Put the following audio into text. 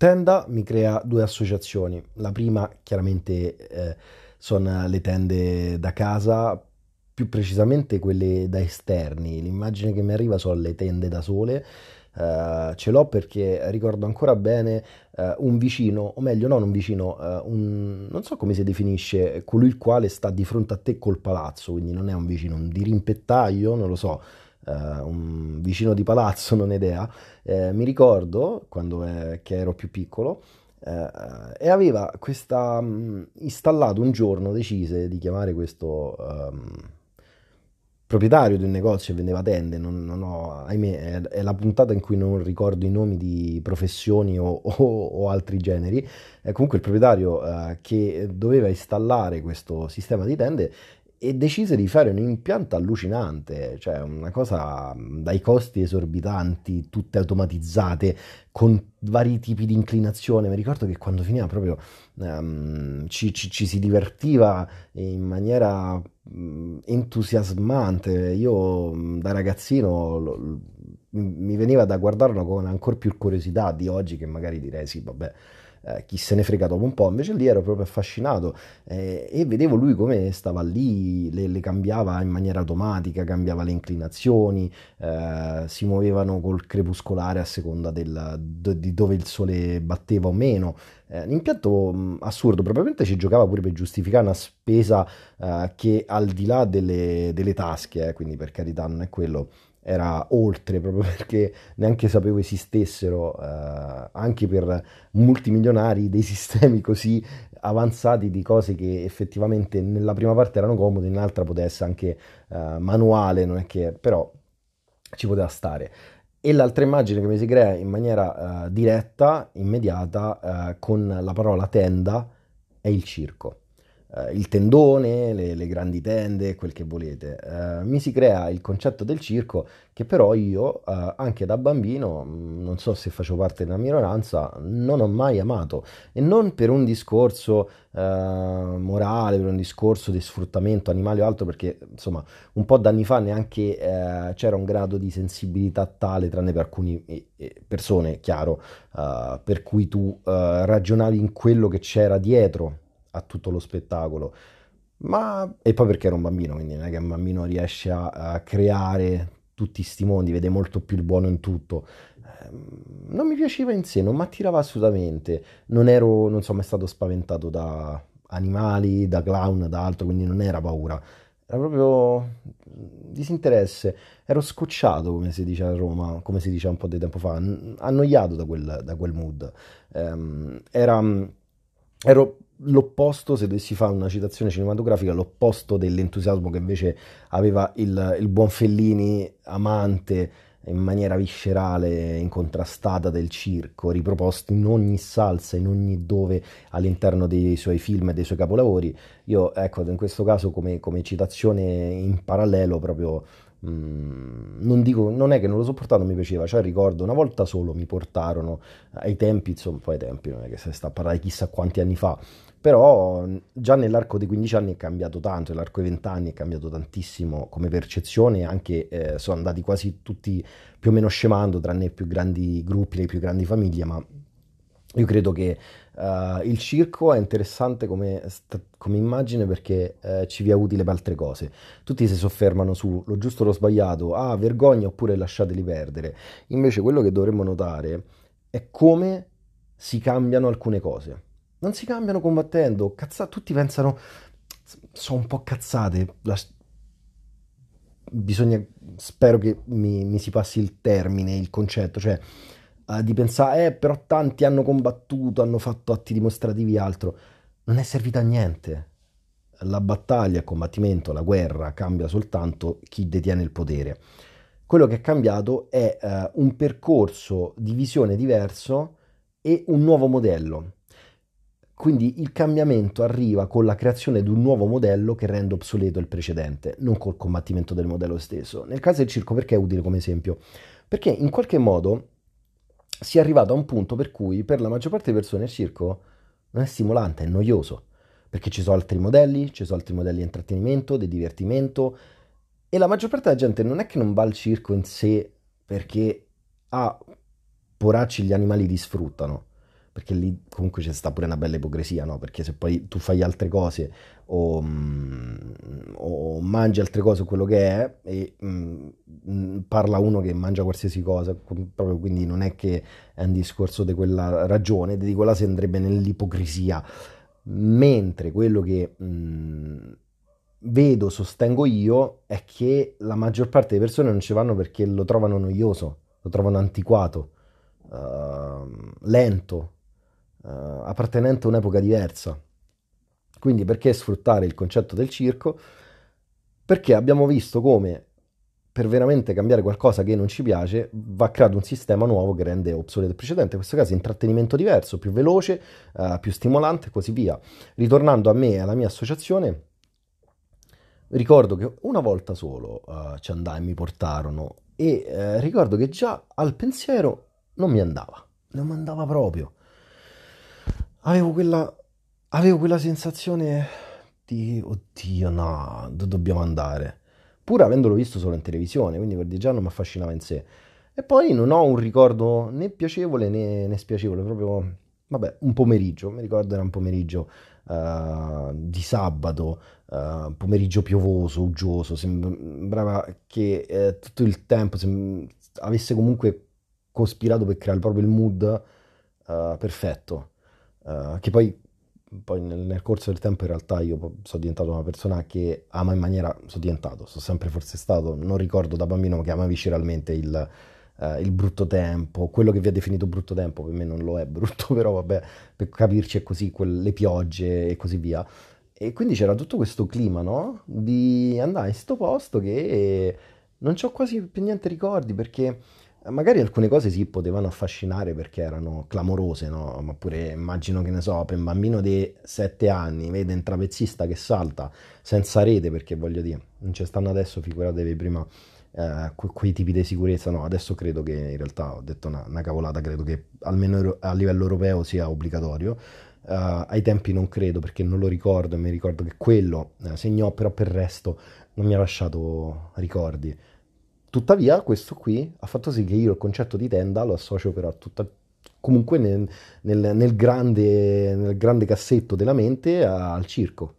tenda mi crea due associazioni. La prima chiaramente sono le tende da casa, più precisamente quelle da esterni. L'immagine che mi arriva sono le tende da sole. Ce l'ho perché ricordo ancora bene un vicino, o meglio non un vicino, non so come si definisce, colui il quale sta di fronte a te col palazzo, quindi non è un vicino, un dirimpettaio, non lo so, un vicino di palazzo, non ho idea. Mi ricordo quando che ero più piccolo e aveva questa installato un giorno, decise di chiamare questo proprietario di un negozio che vendeva tende, non ho, ahimè, è la puntata in cui non ricordo i nomi di professioni o altri generi. Comunque il proprietario che doveva installare questo sistema di tende e decise di fare un impianto allucinante, cioè una cosa dai costi esorbitanti, tutte automatizzate, con vari tipi di inclinazione. Mi ricordo che quando finiva proprio ci si divertiva in maniera entusiasmante. Io da ragazzino mi veniva da guardarlo con ancora più curiosità di oggi, che magari direi sì, vabbè, chi se ne frega dopo un po'. Invece lì ero proprio affascinato e vedevo lui come stava lì, le cambiava in maniera automatica, cambiava le inclinazioni, si muovevano col crepuscolare a seconda di dove il sole batteva o meno. Un impianto assurdo, probabilmente ci giocava pure per giustificare una spesa che al di là delle tasche, quindi per carità non è quello, era oltre, proprio perché neanche sapevo esistessero anche per multimilionari dei sistemi così avanzati di cose che effettivamente nella prima parte erano comode, nell'altra potesse anche manuale, non è che, però ci poteva stare. E l'altra immagine che mi si crea in maniera diretta, immediata, con la parola tenda è il circo. Il tendone, le grandi tende, quel che volete. Mi si crea il concetto del circo, che però io anche da bambino, non so se faccio parte della minoranza, non ho mai amato, e non per un discorso morale, per un discorso di sfruttamento animale o altro, perché insomma un po' d'anni fa neanche c'era un grado di sensibilità tale, tranne per alcune persone, chiaro, per cui tu ragionavi in quello che c'era dietro a tutto lo spettacolo. Ma e poi perché era un bambino, quindi non è che un bambino riesce a creare tutti sti mondi, vede molto più il buono in tutto. Non mi piaceva in sé, non mi attirava assolutamente, non sono mai stato spaventato da animali, da clown, da altro, quindi non era paura, era proprio disinteresse, ero scocciato, come si dice a Roma, come si diceva un po' di tempo fa, annoiato da quel mood. Ero l'opposto, se dovessi fare una citazione cinematografica, l'opposto dell'entusiasmo che invece aveva il buon Fellini, amante in maniera viscerale, incontrastata del circo, riproposto in ogni salsa, in ogni dove all'interno dei suoi film e dei suoi capolavori. Io, ecco, in questo caso come citazione in parallelo proprio, non dico, non è che non lo sopportavo, non mi piaceva, cioè ricordo una volta solo mi portarono ai tempi, insomma, poi ai tempi non è che si sta a parlare chissà quanti anni fa, però già nell'arco dei 15 anni è cambiato tanto, nell'arco dei 20 anni è cambiato tantissimo come percezione, anche sono andati quasi tutti più o meno scemando, tranne i più grandi gruppi, le più grandi famiglie, ma io credo che il circo è interessante come immagine, perché ci via utile per altre cose. Tutti si soffermano su lo giusto o lo sbagliato, ah, vergogna oppure lasciateli perdere. Invece quello che dovremmo notare è come si cambiano alcune cose. Non si cambiano combattendo, tutti pensano, sono un po' cazzate, spero che mi si passi il termine, il concetto, cioè di pensare, però tanti hanno combattuto, hanno fatto atti dimostrativi e altro. Non è servita a niente. La battaglia, il combattimento, la guerra cambia soltanto chi detiene il potere. Quello che è cambiato è un percorso di visione diverso e un nuovo modello. Quindi il cambiamento arriva con la creazione di un nuovo modello che rende obsoleto il precedente, non col combattimento del modello stesso. Nel caso del circo, perché è utile come esempio? Perché in qualche modo si è arrivato a un punto per cui per la maggior parte delle persone il circo non è stimolante, è noioso, perché ci sono altri modelli di intrattenimento, di divertimento, e la maggior parte della gente non è che non va al circo in sé perché poracci, gli animali li sfruttano, perché lì comunque c'è sta pure una bella ipocrisia, no? Perché se poi tu fai altre cose o mangi altre cose o quello che è, e parla uno che mangia qualsiasi cosa, proprio, quindi non è che è un discorso di quella ragione, di quella si andrebbe nell'ipocrisia, mentre quello che vedo, sostengo io, è che la maggior parte delle persone non ci vanno perché lo trovano noioso, lo trovano antiquato, lento, appartenente a un'epoca diversa. Quindi perché sfruttare il concetto del circo? Perché abbiamo visto come per veramente cambiare qualcosa che non ci piace va creato un sistema nuovo che rende obsoleto il precedente, in questo caso intrattenimento diverso, più veloce, più stimolante e così via. Ritornando a me e alla mia associazione, ricordo che una volta solo ci andai e mi portarono, e ricordo che già al pensiero non mi andava proprio, avevo quella sensazione di oddio no, dove dobbiamo andare, pur avendolo visto solo in televisione, quindi per già non mi affascinava in sé. E poi non ho un ricordo né piacevole né spiacevole, proprio vabbè, un pomeriggio, mi ricordo era un pomeriggio di sabato, pomeriggio piovoso, uggioso, sembrava che tutto il tempo avesse comunque cospirato per creare proprio il mood perfetto, che poi nel corso del tempo in realtà io sono diventato una persona che ama in maniera, sono sempre forse stato, non ricordo da bambino, che ama visceralmente il brutto tempo, quello che vi ha definito brutto tempo per me non lo è brutto, però vabbè, per capirci è così, le piogge e così via. E quindi c'era tutto questo clima, no? Di andare in sto posto che non c'ho quasi più niente ricordi, perché magari alcune cose si potevano affascinare perché erano clamorose, no? Ma pure immagino, che ne so, per un bambino di 7 anni vede un trapezzista che salta senza rete, perché voglio dire, non ci stanno adesso, figuratevi prima, quei tipi di sicurezza, no? Adesso credo che, in realtà ho detto una cavolata, credo che almeno a livello europeo sia obbligatorio, ai tempi non credo, perché non lo ricordo, e mi ricordo che quello segnò, però per il resto non mi ha lasciato ricordi. Tuttavia questo qui ha fatto sì che io il concetto di tenda lo associo però comunque nel grande cassetto della mente al circo.